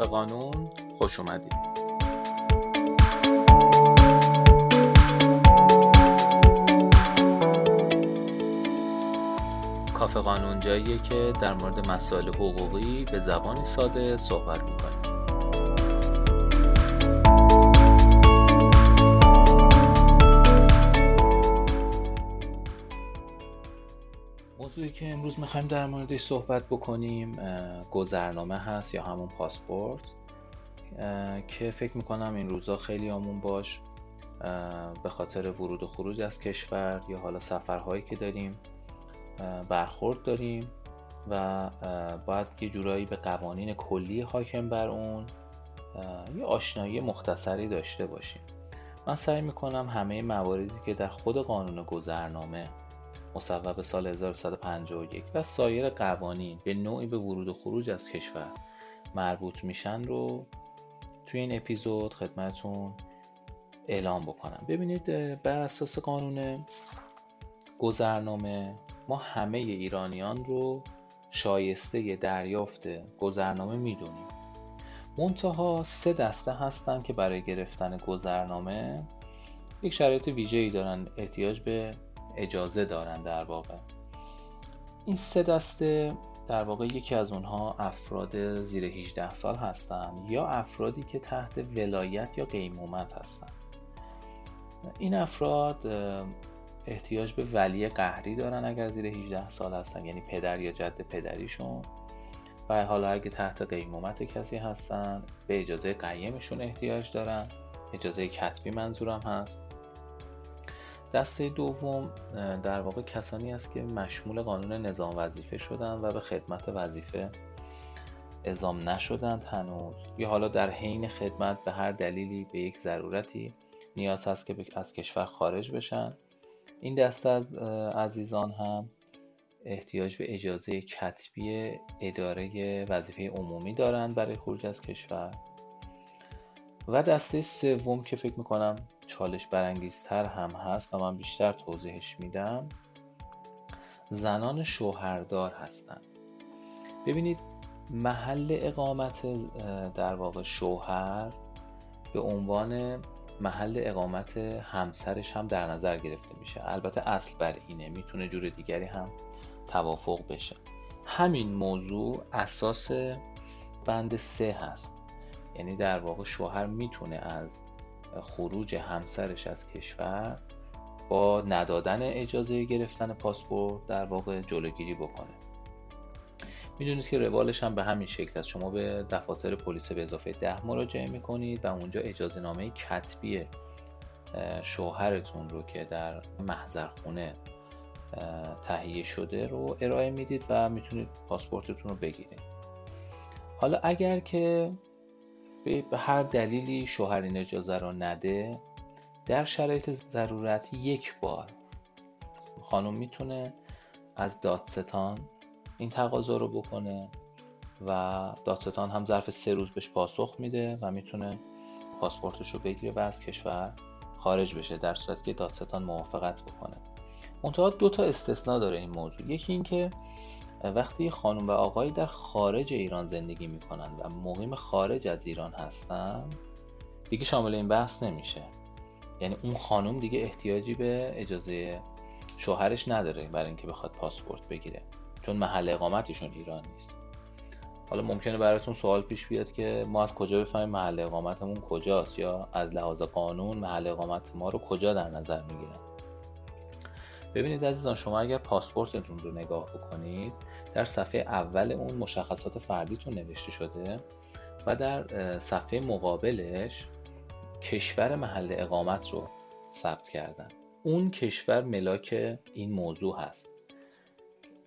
کافه قانون خوش اومدید. کافه قانون جاییه که در مورد مسائل حقوقی به زبانی ساده صحبت می‌کنیم. موضوعی که امروز می‌خوایم در موردش صحبت بکنیم گذرنامه هست یا همون پاسپورت که فکر می‌کنم این روزا خیلی آمون باش به خاطر ورود و خروج از کشور یا حالا سفرهایی که داریم برخورد داریم و باید یه جورایی به قوانین کلی حاکم بر اون یه آشنایی مختصری داشته باشیم. من سعی میکنم همه مواردی که در خود قانون گذرنامه مصوب سال 1151 و سایر قوانین به نوعی به ورود و خروج از کشور مربوط میشن رو توی این اپیزود خدمتون اعلام بکنم. ببینید بر اساس قانون گذرنامه ما همه ایرانیان رو شایسته دریافت گذرنامه میدونیم. منتها 3 دسته هستن که برای گرفتن گذرنامه یک شرایط ویژه‌ای دارن، احتیاج به اجازه دارن در واقع. این 3 دسته در واقع یکی از اونها افراد زیر 18 سال هستن یا افرادی که تحت ولایت یا قیمومت هستن. این افراد احتیاج به ولی قهری دارن اگر زیر 18 سال هستن، یعنی پدر یا جد پدریشون، و حالا اگه تحت قیمومت کسی هستن به اجازه قیمشون احتیاج دارن، اجازه کتبی منظورم هست. دسته دوم در واقع کسانی است که مشمول قانون نظام وظیفه شدن و به خدمت وظیفه اعزام نشدند هنوز، یا حالا در حین خدمت به هر دلیلی به یک ضرورتی نیاز هست که از کشور خارج بشن. این دسته از عزیزان هم احتیاج به اجازه کتبی اداره وظیفه عمومی دارند برای خروج از کشور. و دسته سوم که فکر میکنم چالش برانگیزتر هم هست و من بیشتر توضیحش میدم، زنان شوهردار هستند. ببینید محل اقامت در واقع شوهر به عنوان محل اقامت همسرش هم در نظر گرفته میشه. البته اصل بر اینه، میتونه جور دیگری هم توافق بشه. همین موضوع اساس بند 3 هست، یعنی در واقع شوهر میتونه از خروج همسرش از کشور با ندادن اجازه گرفتن پاسپورت در واقع جلوگیری بکنه. میدونید که روالش هم به همین شکل است. شما به دفاتر پلیس به اضافه 10 مراجعه میکنید و اونجا اجازه نامه کتبی شوهرتون رو که در محضرخونه تهیه شده رو ارائه میدید و میتونید پاسپورتتون رو بگیرید. حالا اگر که به هر دلیلی شوهر این اجازه رو نده، در شرایط ضرورتی یک بار خانم میتونه از دادستان این تقاضا رو بکنه و دادستان هم ظرف 3 روز بهش پاسخ میده و میتونه پاسپورتش رو بگیره و از کشور خارج بشه در صورتی که دادستان موافقت بکنه. منتها 2 استثناء داره این موضوع. یکی این که وقتی خانم و آقایی در خارج ایران زندگی میکنن و مقیم خارج از ایران هستن دیگه شامل این بحث نمیشه، یعنی اون خانم دیگه احتیاجی به اجازه شوهرش نداره برای اینکه بخواد پاسپورت بگیره، چون محل اقامتشون ایران نیست. حالا ممکنه براتون سوال پیش بیاد که ما از کجا بفهمیم محل اقامتمون کجاست یا از لحاظ قانون محل اقامت ما رو کجا در نظر میگیرن. ببینید عزیزان، شما اگر پاسپورتتون رو نگاه بکنید در صفحه اول اون مشخصات فردیتون نوشته شده و در صفحه مقابلش کشور محل اقامت رو ثبت کردن. اون کشور ملاک این موضوع هست،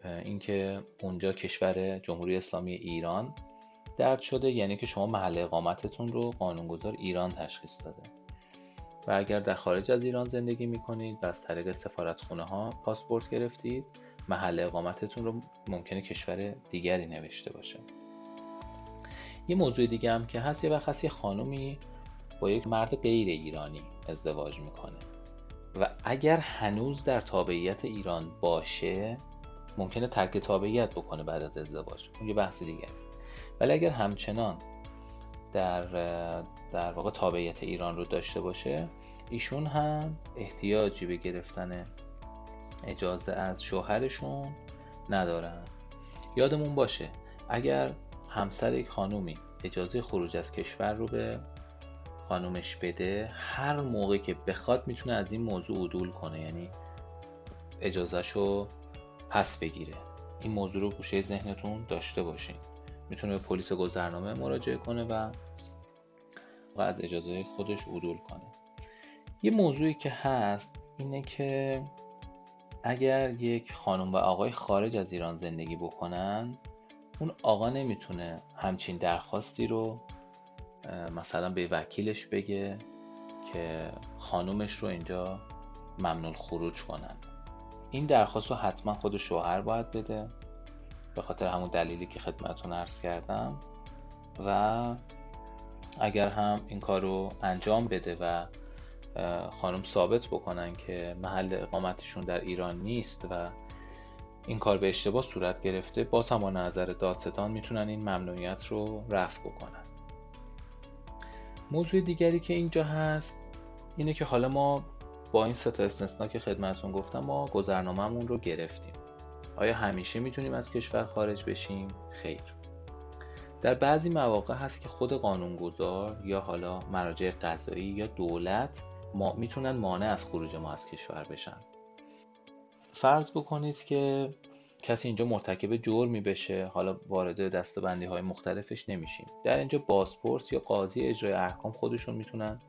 اینکه اونجا کشور جمهوری اسلامی ایران درج شده، یعنی که شما محل اقامتتون رو قانونگذار ایران تشخیص داده. و اگر در خارج از ایران زندگی میکنید و از طریق سفارتخونه ها پاسپورت گرفتید، محل اقامتتون رو ممکنه کشور دیگری نوشته باشه. یه موضوع دیگه هم که هست، یه وقت هست یه خانومی با یک مرد غیر ایرانی ازدواج میکنه و اگر هنوز در تابعیت ایران باشه ممکنه ترک تابعیت بکنه بعد از ازدواج. اون یه بحث دیگه است. ولی اگر همچنان در واقع تابعیت ایران رو داشته باشه، ایشون هم احتیاجی به گرفتن اجازه از شوهرشون ندارن. یادمون باشه اگر همسر یک خانومی اجازه خروج از کشور رو به خانومش بده، هر موقع که بخواد میتونه از این موضوع عدول کنه، یعنی اجازهشو پس بگیره. این موضوع رو گوشه ذهنتون داشته باشین. میتونه به پلیس گذرنامه مراجعه کنه و از اجازه خودش عدول کنه. یه موضوعی که هست اینه که اگر یک خانم و آقای خارج از ایران زندگی بکنن، اون آقا نمیتونه همچین درخواستی رو مثلا به وکیلش بگه که خانومش رو اینجا ممنوع خروج کنن. این درخواست رو حتما خود شوهر باید بده، به خاطر همون دلیلی که خدمتتون عرض کردم. و اگر هم این کار رو انجام بده و خانم ثابت بکنن که محل اقامتشون در ایران نیست و این کار به اشتباه صورت گرفته، باز هم با نظر دادستان میتونن این ممنوعیت رو رفع بکنن. موضوع دیگری که اینجا هست اینه که حالا ما با این سه تا استثنا که خدمتتون گفتم، ما گذرنامه‌مون رو گرفتیم. آیا همیشه میتونیم از کشور خارج بشیم؟ خیر. در بعضی مواقع هست که خود قانونگذار یا حالا مراجع قضایی یا دولت ما میتونن مانع از خروج ما از کشور بشن. فرض بکنید که کسی اینجا مرتکب جرمی بشه، حالا وارد دسته‌بندی‌های مختلفش نمیشیم. در اینجا بازپرس یا قاضی اجرای احکام خودشون میتونن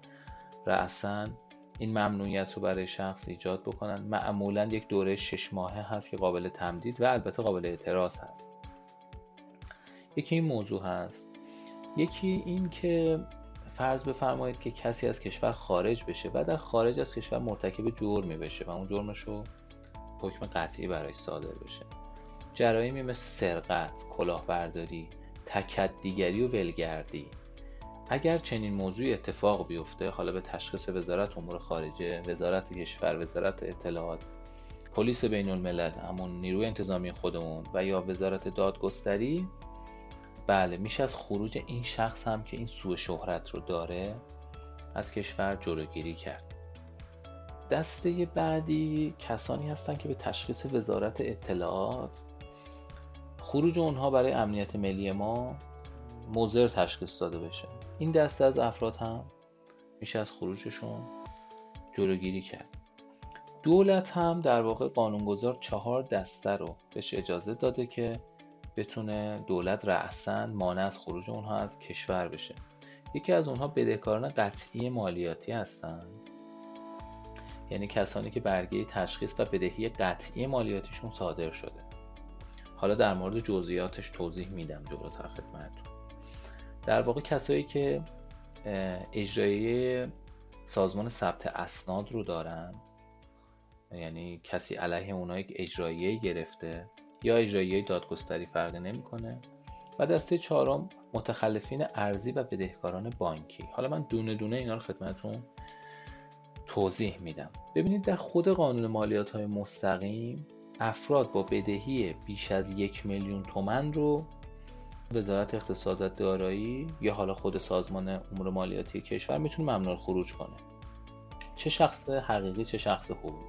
رأساً این ممنوعیت رو برای شخص ایجاد بکنن. معمولاً یک دوره 6 ماهه هست که قابل تمدید و البته قابل اعتراض هست. یکی این موضوع هست. یکی این که فرض بفرمایید که کسی از کشور خارج بشه و در خارج از کشور مرتکب جرمی بشه و اون جرمش رو حکم قطعی برای صادر بشه. جرایمی مثل سرقت، کلاهبرداری، تکدیگری و ولگردی. اگر چنین موضوعی اتفاق بیفته، حالا به تشخیص وزارت امور خارجه، وزارت کشور، وزارت اطلاعات، پلیس بین الملل، همون نیروی انتظامی خودمون و یا وزارت دادگستری، بله میشه از خروج این شخص هم که این سوء شهرت رو داره از کشور جلوگیری کرد. دسته بعدی کسانی هستن که به تشخیص وزارت اطلاعات، خروج اونها برای امنیت ملی ما مضر تشخیص داده بشه. این دسته از افراد هم میشه از خروجشون جلوگیری کرد. دولت هم در واقع قانونگذار 4 دسته رو بهش اجازه داده که بتونه دولت رأساً مانع از خروج اونها از کشور بشه. یکی از اونها بدهکاران قطعی مالیاتی هستن، یعنی کسانی که برگه تشخیص و بدهی قطعی مالیاتیشون صادر شده. حالا در مورد جزئیاتش توضیح میدم جلوتر خدمتتون. در واقع کسایی که اجرایی سازمان ثبت اسناد رو دارن، یعنی کسی علیه اونها یک اجرایی گرفته یا اجرایی دادگستری فرقی نمیکنه. و دسته 4 متخلفین ارزی و بدهکاران بانکی. حالا من دونه دونه اینا رو خدمتتون توضیح میدم. ببینید در خود قانون مالیات های مستقیم، افراد با بدهی بیش از 1 میلیون تومان رو وزارت اقتصاد و دارایی یا حالا خود سازمان امور مالیاتی کشور میتونه ممنوع خروج کنه، چه شخص حقیقی چه شخص حقوقی.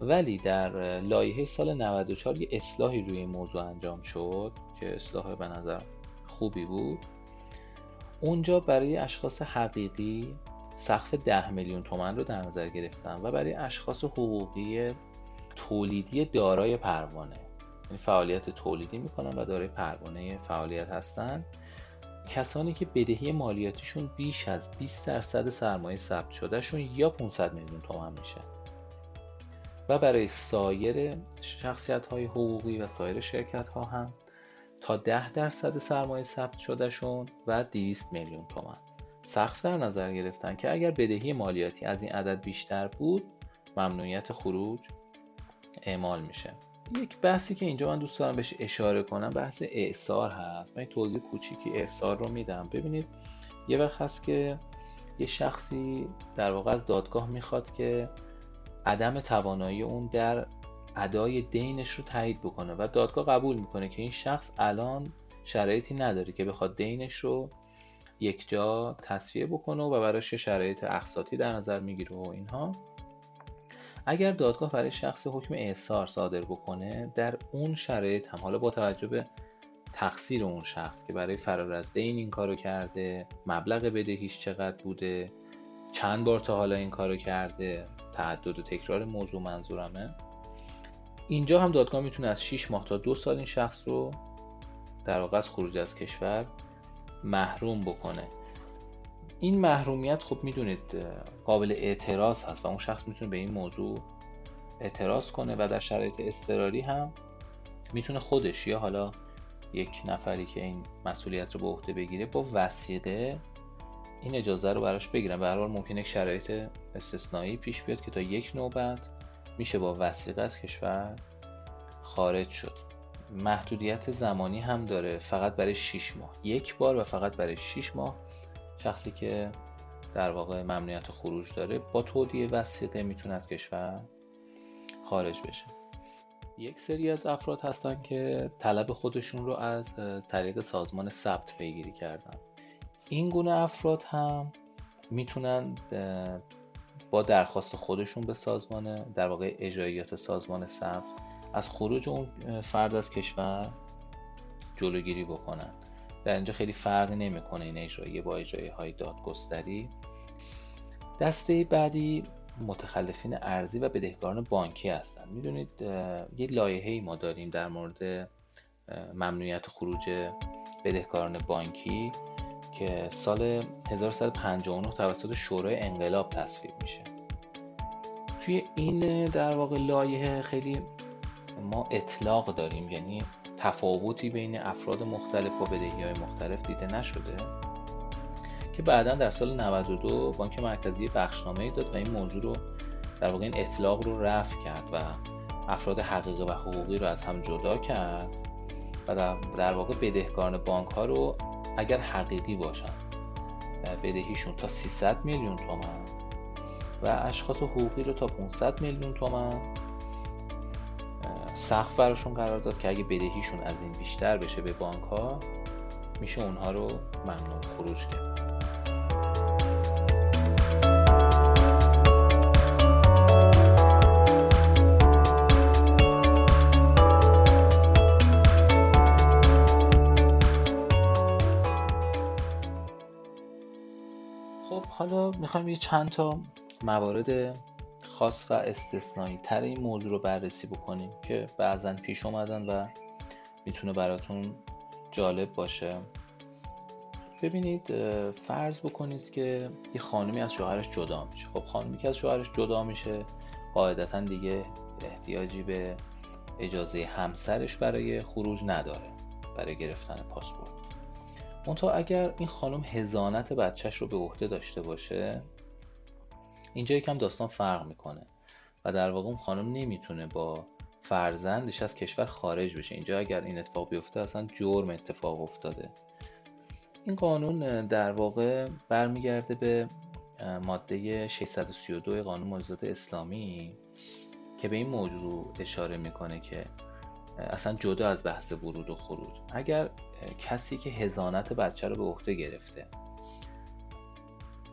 ولی در لایحه سال 94 یه اصلاحی روی این موضوع انجام شد که اصلاح به نظر خوبی بود. اونجا برای اشخاص حقیقی سقف 10 میلیون تومان رو در نظر گرفتن و برای اشخاص حقوقی تولیدی دارای پروانه، یعنی فعالیت تولیدی میکنن و دارای پروانه فعالیت هستن، کسانی که بدهی مالیاتیشون بیش از 20% سرمایه ثبت شده شون یا 500 میلیون تومان میشه. و برای سایر شخصیت های حقوقی و سایر شرکت ها هم تا 10% سرمایه ثبت شده شون و 200 میلیون تومان سقف در نظر گرفتن که اگر بدهی مالیاتی از این عدد بیشتر بود ممنوعیت خروج اعمال میشه. یک بحثی که اینجا من دوست دارم بهش اشاره کنم بحث اعصار هست. من توضیح کوچیکی اعصار رو میدم. ببینید یه وقت هست که یه شخصی در واقع از دادگاه میخواد که عدم توانایی اون در ادای دینش رو تایید بکنه و دادگاه قبول میکنه که این شخص الان شرایطی نداره که بخواد دینش رو یک جا تصفیه بکنه و براش شرایط اقساطی در نظر میگیره و اینها. اگر دادگاه برای شخص حکم احصار صادر بکنه، در اون شرایط هم، حالا با توجه به تقصیر اون شخص که برای فرار از دین این کارو کرده، مبلغ بدهیش چقدر بوده، چند بار تا حالا این کارو کرده، تعدد و تکرار موضوع منظورمه، اینجا هم دادگاه میتونه از 6 ماه تا 2 سال این شخص رو در واقع از خروج از کشور محروم بکنه. این محرومیت خب میدونید قابل اعتراض هست و اون شخص میتونه به این موضوع اعتراض کنه و در شرایط اضطراری هم میتونه خودش یا حالا یک نفری که این مسئولیت رو به عهده بگیره با وثیقه این اجازه رو براش بگیرن. به هر حال ممکنه شرایط استثنایی پیش بیاد که تا یک نوبت میشه با وثیقه از کشور خارج شد. محدودیت زمانی هم داره، فقط برای 6 ماه، یک بار و فقط برای 6 ماه شخصی که در واقع ممنوعیت خروج داره با تودیع وثیقه میتونه از کشور خارج بشه. یک سری از افراد هستن که طلب خودشون رو از طریق سازمان ثبت پیگیری کردن. این گونه افراد هم میتونن با درخواست خودشون به سازمان، در واقع اجراییات سازمان ثبت، از خروج اون فرد از کشور جلوگیری بکنن. در اینجا خیلی فرق نمیکنه این اجراییه با اجراییه های دادگستری. دسته بعدی متخلفین ارزی و بدهکاران بانکی هستن. میدونید یه لایحه‌ای ما داریم در مورد ممنوعیت خروج بدهکاران بانکی که سال 1159 توسط شورای انقلاب تصویب میشه. توی این در واقع لایحه خیلی ما اطلاق داریم، یعنی تفاوتی بین افراد مختلف و بدهی‌های مختلف دیده نشده که بعداً در سال 92 بانک مرکزی بخشنامه‌ای داد و این موضوع رو در واقع این اطلاق رو رفع کرد و افراد حقیقی و حقوقی رو از هم جدا کرد و در واقع بدهکاران بانک‌ها رو اگر حقیقی باشن بدهیشون تا 300 میلیون تومان و اشخاص حقوقی رو تا 500 میلیون تومان سقف براشون قرار داد که اگه بدهیشون از این بیشتر بشه به بانک‌ها میشه اونها رو ممنوع خروج کرد. خب حالا میخوایم یه چند تا موارد خاص و استثنایی تر این موضوع رو بررسی بکنیم که بعضاً پیش اومدن و میتونه براتون جالب باشه. ببینید فرض بکنید که یه خانمی از شوهرش جدا میشه. خب خانمی که از شوهرش جدا میشه قاعدتاً دیگه احتیاجی به اجازه همسرش برای خروج نداره برای گرفتن پاسپورت. منتها اگر این خانم حضانت بچهش رو به عهده داشته باشه اینجا یکم داستان فرق میکنه و در واقع اون خانم نمیتونه با فرزندش از کشور خارج بشه. اینجا اگر این اتفاق بیفته اصلا جرم اتفاق افتاده. این قانون در واقع برمیگرده به ماده 632 قانون مجازات اسلامی که به این موضوع اشاره میکنه که اصلا جدا از بحث ورود و خروج، اگر کسی که حضانت بچه رو به عهده گرفته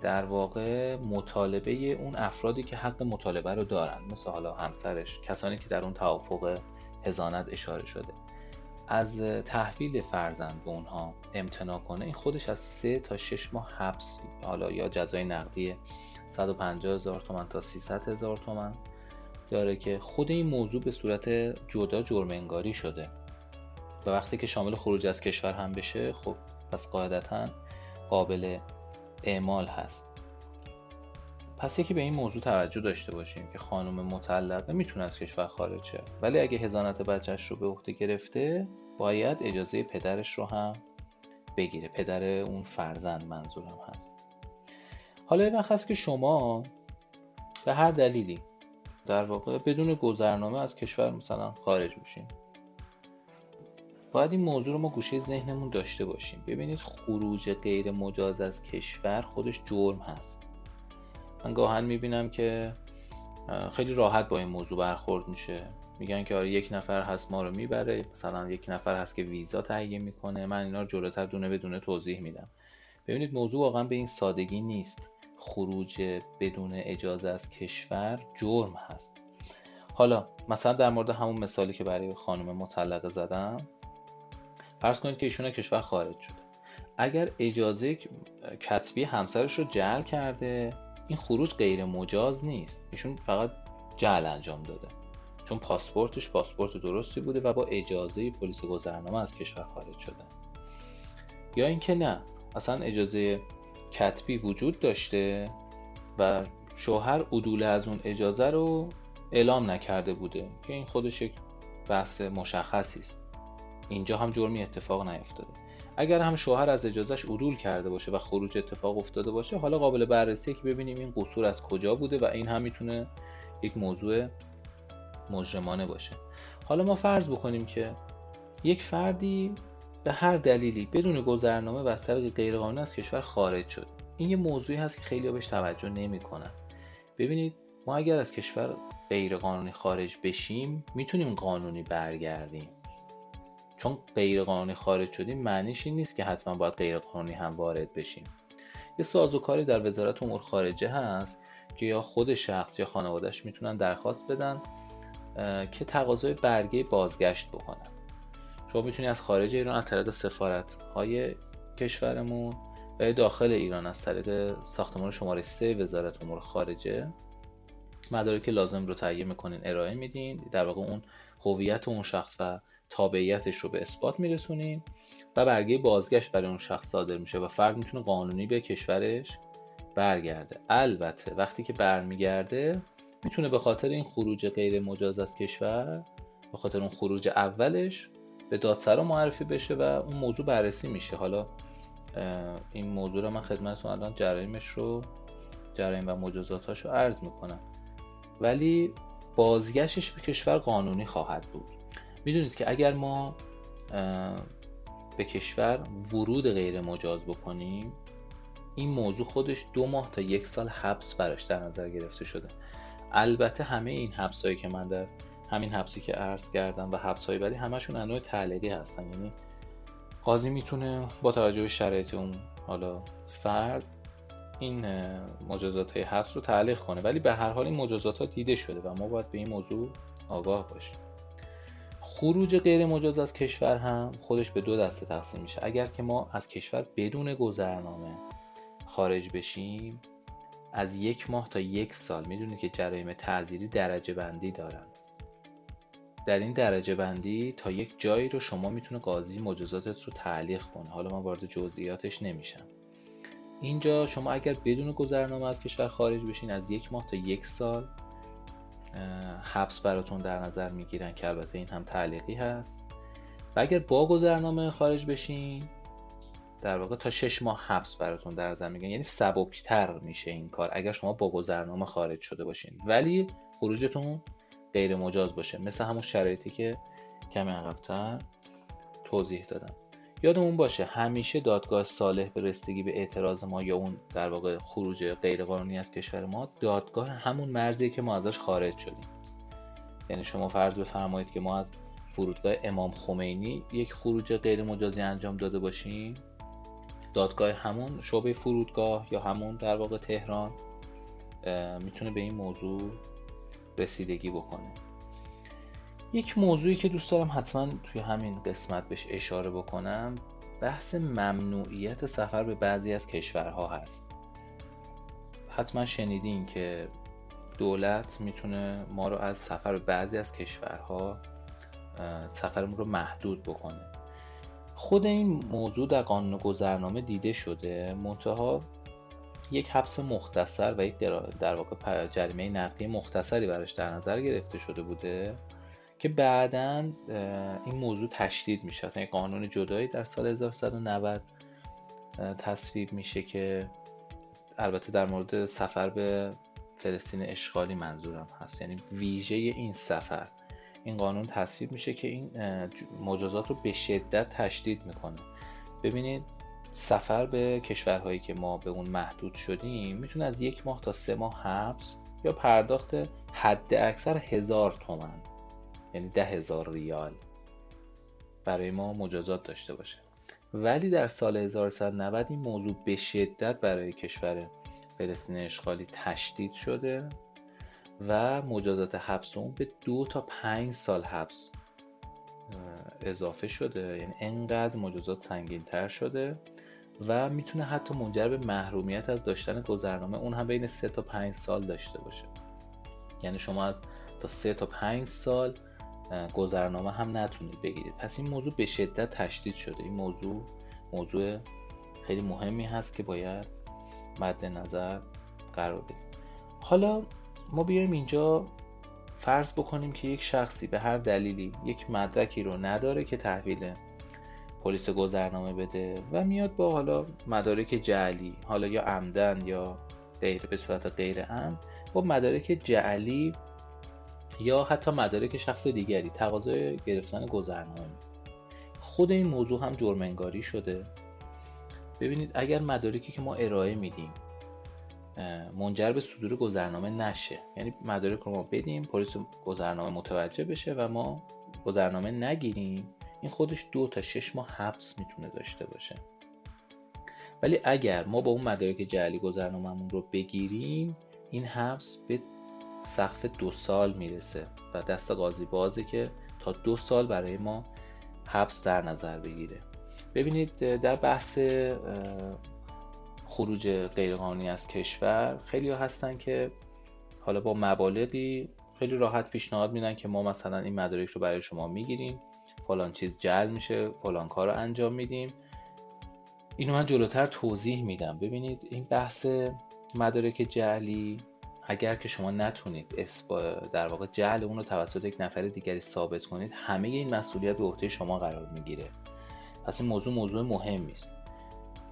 در واقع مطالبه اون افرادی که حق مطالبه رو دارن، مثل حالا همسرش، کسانی که در اون توافق حضانت اشاره شده، از تحویل فرزند به اونها امتناع کنه، این خودش از 3 تا 6 ماه حبس حالا یا جزای نقدی 150,000 تومان تا 300,000 تومان داره که خود این موضوع به صورت جدا جرم انگاری شده و وقتی که شامل خروج از کشور هم بشه خب پس قاعدتاً قابل اعمال هست. پس یکی به این موضوع توجه داشته باشیم که خانم مطلقه میتونه از کشور خارج شه، ولی اگه حضانت بچهش رو به عهده گرفته باید اجازه پدرش رو هم بگیره، پدر اون فرزند منظورم هست. حالا این وقت هست که شما به هر دلیلی در واقع بدون گذرنامه از کشور مثلا خارج میشین، باید این موضوع رو ما گوشه ذهنمون داشته باشیم. ببینید خروج غیر مجاز از کشور خودش جرم هست. من گاهن میبینم که خیلی راحت با این موضوع برخورد میشه، میگن که آره یک نفر هست ما رو میبره، مثلا یک نفر هست که ویزا تهیه میکنه، من اینا رو جلوتر دونه به دونه توضیح میدم. ببینید موضوع واقعا به این سادگی نیست. خروج بدون اجازه از کشور جرم هست. حالا مثلا در مورد همون مثالی که برای خانم مطلقه زدم، فرض کنید که ایشون از کشور خارج شده، اگر اجازه کتبی همسرش رو جعل کرده، این خروج غیر مجاز نیست، ایشون فقط جعل انجام داده، چون پاسپورتش پاسپورت درستی بوده و با اجازه پلیس گذرنامه از کشور خارج شده. یا اینکه نه، اصلا اجازه کتبی وجود داشته و شوهر عدول از اون اجازه رو اعلام نکرده بوده، که این خودش یک بحث مشخصی است. اینجا هم جرمی اتفاق نیفتاده. اگر هم شوهر از اجازهش عدول کرده باشه و خروج اتفاق افتاده باشه، حالا قابل بررسیه که ببینیم این قصور از کجا بوده و این هم میتونه یک موضوع مجرمانه باشه. حالا ما فرض بکنیم که یک فردی به هر دلیلی بدون گذرنامه و از طریق غیرقانونی از کشور خارج شد. این یه موضوعی هست که خیلی‌ها بهش توجه نمی‌کنن. ببینید ما اگر از کشور غیرقانونی خارج بشیم میتونیم قانونی برگردیم، چون غیرقانونی خارج شدیم معنیش این نیست که حتما باید غیرقانونی هم وارد بشیم. یه سازوکاری در وزارت امور خارجه هست که یا خود شخص یا خانواده‌اش میتونن درخواست بدن که تقاضای برگه بازگشت بکنن. شما میتونید از خارج ایران از طریق سفارت‌های کشورمون و داخل ایران از طریق ساختمان شماره 3 وزارت امور خارجه مدارک لازم رو تهیه می‌کنین، ارائه میدین، در واقع اون هویت اون شخص و تابعیتش رو به اثبات میرسونین و برگه بازگشت برای اون شخص صادر میشه و فرد میتونه قانونی به کشورش برگرده. البته وقتی که برمیگرده میتونه به خاطر این خروج غیر مجاز از کشور، به خاطر اون خروج اولش، به دادسرا معرفی بشه و اون موضوع بررسی میشه. حالا این موضوع رو من خدمتتون الان جرایم و مجازاتاش رو عرض میکنم، ولی بازگشتش به کشور قانونی خواهد بود. میدونید که اگر ما به کشور ورود غیر مجاز بکنیم، این موضوع خودش 2 ماه تا 1 سال حبس براش در نظر گرفته شده. البته همه این حبسایی که من در همین حبسی که عرض کردم و حبس‌های بعدی همشون انواع تعلیقی هستن، یعنی قاضی میتونه با توجه به شرایط اون حالا فرد این مجازات های حبس رو تعلیق کنه، ولی به هر حال این مجازات ها دیده شده و ما باید به این موضوع آگاه باشیم. خروج غیر مجاز از کشور هم خودش به 2 دسته تقسیم میشه. اگر که ما از کشور بدون گذرنامه خارج بشیم، از 1 ماه تا 1 سال میدونید که جرایم تعزیری درجه بندی دارن. در این درجه بندی تا یک جایی رو شما میتونه قاضی مجازاتت رو تعلیق کنه. حالا من وارد جزئیاتش نمیشم. اینجا شما اگر بدون گذرنامه از کشور خارج بشین، از 1 ماه تا 1 سال حبس براتون در نظر میگیرن که البته این هم تعلیقی هست. و اگر با گذرنامه خارج بشین، در واقع تا 6 ماه حبس براتون در نظر میگیرن، یعنی سبکتر میشه این کار اگر شما با گذرنامه خارج شده باشین ولی خروجتون غیر مجاز باشه، مثل همون شرایطی که کمی عقب‌تر توضیح دادم. یادمون باشه همیشه دادگاه صالح به رسیدگی به اعتراض ما یا اون در واقع خروج غیر قانونی از کشور ما، دادگاه همون مرزیه که ما ازش خارج شدیم. یعنی شما فرض بفرمایید که ما از فرودگاه امام خمینی یک خروج غیر مجازی انجام داده باشیم، دادگاه همون شعبه فرودگاه یا همون در واقع تهران میتونه به این موضوع رسیدگی بکنه. یک موضوعی که دوست دارم حتما توی همین قسمت بهش اشاره بکنم، بحث ممنوعیت سفر به بعضی از کشورها هست. حتما شنیدین که دولت میتونه ما رو از سفر به بعضی از کشورها، سفرمون رو محدود بکنه. خود این موضوع در قانون گذرنامه دیده شده، منتها یک حبس مختصر و یک در واقع جریمه نقدی مختصری براش در نظر گرفته شده بوده که بعداً این موضوع تشدید میشه. اصلا یک قانون جدایی در سال 1990 تصویب میشه که البته در مورد سفر به فلسطین اشغالی منظورم هست، یعنی ویژه این سفر این قانون تصویب میشه که این مجازات رو به شدت تشدید میکنه. ببینید سفر به کشورهایی که ما به اون محدود شدیم میتونه از 1 ماه تا 3 ماه حبس یا پرداخت حد اکثر 1000 تومان، یعنی 10,000 ریال برای ما مجازات داشته باشه. ولی در سال 1190 این موضوع به شدت برای کشور فلسطین اشغالی تشدید شده و مجازات حبس اون به 2 تا 5 سال حبس اضافه شده، یعنی انقدر مجازات سنگین‌تر شده و میتونه حتی منجر به محرومیت از داشتن گذرنامه اون هم بین 3 تا 5 سال داشته باشه. یعنی شما از تا 3 تا 5 سال گذرنامه هم نتونید بگیرید. پس این موضوع به شدت تشدید شده. این موضوع خیلی مهمی هست که باید مد نظر قرار بدیم. حالا ما بیایم اینجا فرض بکنیم که یک شخصی به هر دلیلی یک مدرکی رو نداره که تحویل پلیس گذرنامه بده و میاد با حالا مدارک جعلی، حالا یا عمدن یا غیر به صورت غیر عمد، با مدارک جعلی یا حتی مدارک شخص دیگری تقاضای گرفتن گذرنامه. خود این موضوع هم جرم انگاری شده. ببینید اگر مدارکی که ما ارائه میدیم منجر به صدور گذرنامه نشه، یعنی مدارک رو ما بدیم پلیس گذرنامه متوجه بشه و ما گذرنامه نگیریم، این خودش 2 تا 6 ماه حبس میتونه داشته باشه. ولی اگر ما با اون مدارک جعلی گذرنامه‌مون رو بگیریم، این حبس به سقف 2 سال میرسه و دست قاضی بازه که تا 2 سال برای ما حبس در نظر بگیره. ببینید در بحث خروج غیرقانونی از کشور خیلی ها هستن که حالا با مبالغی خیلی راحت پیشنهاد میدن که ما مثلا این مدارک رو برای شما میگیریم، فلان چیز جعل میشه، فلان کار رو انجام میدیم. اینو من جلوتر توضیح میدم. ببینید این بحث مدارک جعلی، اگر که شما نتونید در واقع جعل اون رو توسط یک نفر دیگری ثابت کنید، همه این مسئولیت به عهده شما قرار میگیره. پس این موضوع مهمی است.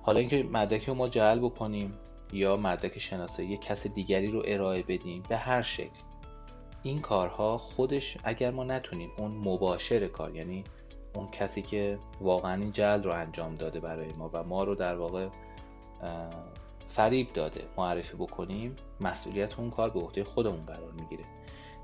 حالا اینکه مدرکی رو ما جعل بکنیم یا مدرک شناسایی یک کس دیگری رو ارائه بدیم، به هر شکل این کارها خودش، اگر ما نتونیم اون مباشر کار، یعنی اون کسی که واقعا این جعل رو انجام داده برای ما و ما رو در واقع فریب داده، معرفی بکنیم، مسئولیت اون کار به عهده خودمون قرار میگیره.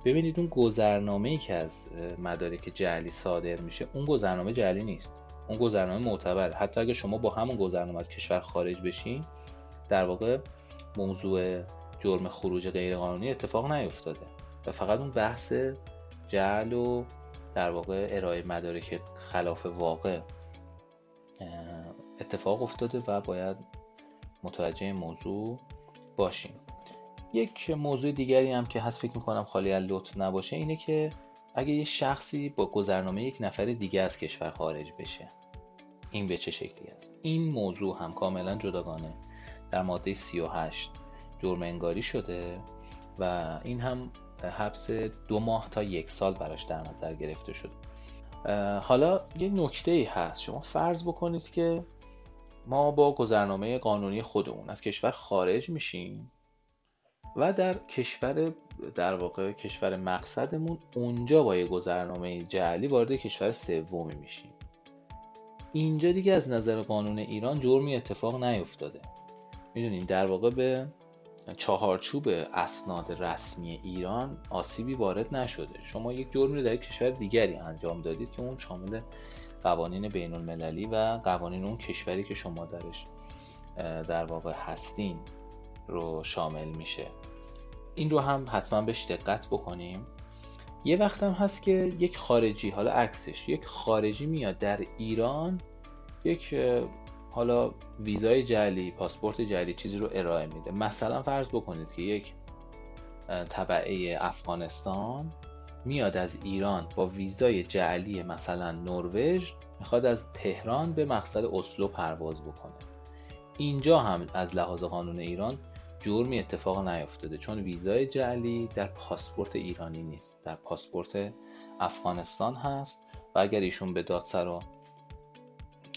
ببینید اون گذرنامه‌ای که از مدارک جعلی صادر میشه، اون گذرنامه جعلی نیست، اون گذرنامه معتبره. حتی اگه شما با همون گذرنامه از کشور خارج بشین، در واقع موضوع جرم خروج غیرقانونی اتفاق نیفتاده و فقط اون بحث جعل و در واقع ارائه مدارک خلاف واقع اتفاق افتاده و باید متوجه این موضوع باشیم. یک موضوع دیگری هم که هست، فکر می‌کنم خالی از لطف نباشه، اینه که اگه یه شخصی با گذرنامه یک نفر دیگه از کشور خارج بشه، این به چه شکلی است؟ این موضوع هم کاملا جداگانه در ماده 38 جرم انگاری شده و این هم حبس 2 ماه تا 1 سال براش در نظر گرفته شد. حالا یه نکته‌ای هست، شما فرض بکنید که ما با گذرنامه قانونی خودمون از کشور خارج میشیم و در کشور، در واقع کشور مقصدمون، اونجا با یه گذرنامه جعلی وارد کشور سومی میشیم. اینجا دیگه از نظر قانون ایران جرمی اتفاق نیفتاده. میدونیم در واقع به چهارچوب اسناد رسمی ایران آسیبی وارد نشده. شما یک جرمی رو در یک کشور دیگری انجام دادید که اون شامل قوانین بین المللی و قوانین اون کشوری که شما درش در واقع هستین رو شامل میشه. این رو هم حتما بهش دقت بکنیم. یه وقت هم هست که یک خارجی، حالا عکسش، یک خارجی میاد در ایران یک حالا ویزای جعلی، پاسپورت جعلی، چیزی رو ارائه میده. مثلا فرض بکنید که یک تبعه افغانستان میاد از ایران با ویزای جعلی مثلا نروژ، میخواد از تهران به مقصد اسلو پرواز بکنه. اینجا هم از لحاظ قانون ایران جرمی اتفاق نیفتاده، چون ویزای جعلی در پاسپورت ایرانی نیست، در پاسپورت افغانستان هست و اگر ایشون به دادسرا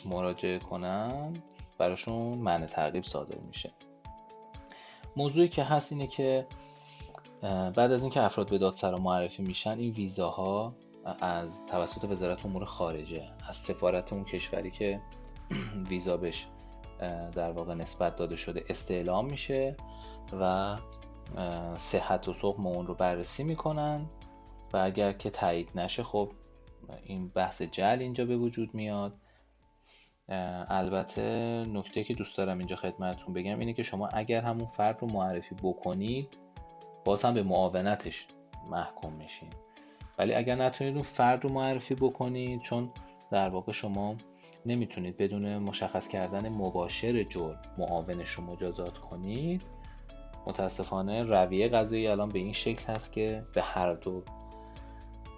مراجعه کنن براشون منع تعقیب صادر میشه. موضوعی که هست اینه که بعد از اینکه افراد به دادسرا معرفی میشن، این ویزاها از توسط وزارت امور خارجه، از سفارت اون کشوری که ویزا بهش در واقع نسبت داده شده استعلام میشه و صحت و سقم اون رو بررسی میکنن و اگر که تایید نشه، خب این بحث جعل اینجا به وجود میاد البته نکته که دوست دارم اینجا خدمتتون بگم اینه که شما اگر همون فرد رو معرفی بکنید باز هم به معاونتش محکوم میشین، ولی اگر نتونید اون فرد رو معرفی بکنید، چون در واقع شما نمیتونید بدون مشخص کردن مباشر جرم معاونش رو مجازات کنید، متاسفانه رویه قضایی الان به این شکل هست که به هر دو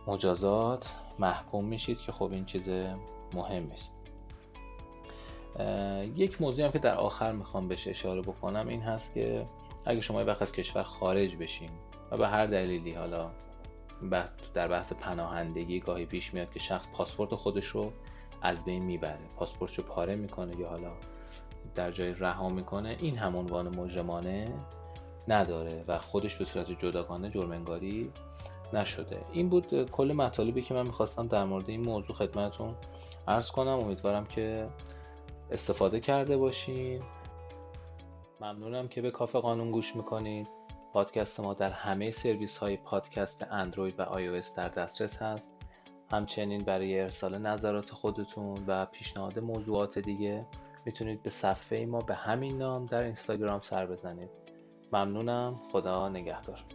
مجازات محکوم میشید که خب این چیز مهمی است. یک موضوعی هم که در آخر میخوام بهش اشاره بکنم این هست که اگه شما یه وقت از کشور خارج بشین و به هر دلیلی، حالا در بحث پناهندگی گاهی پیش میاد که شخص پاسپورت خودش رو از بین میبره، پاسپورتشو پاره میکنه یا حالا در جای رها میکنه، این هم عنوان مجرمانه نداره و خودش به صورت جداگانه جرم انگاری نشده. این بود کل مطالبی که من میخواستم در مورد این موضوع خدمتتون عرض کنم. امیدوارم که استفاده کرده باشین. ممنونم که به کافه قانون گوش میکنید. پادکست ما در همه سرویس های پادکست اندروید و آی او اس در دسترس هست. همچنین برای ارسال نظرات خودتون و پیشنهاد موضوعات دیگه میتونید به صفحه ما به همین نام در اینستاگرام سر بزنید. ممنونم. خدا نگهدار.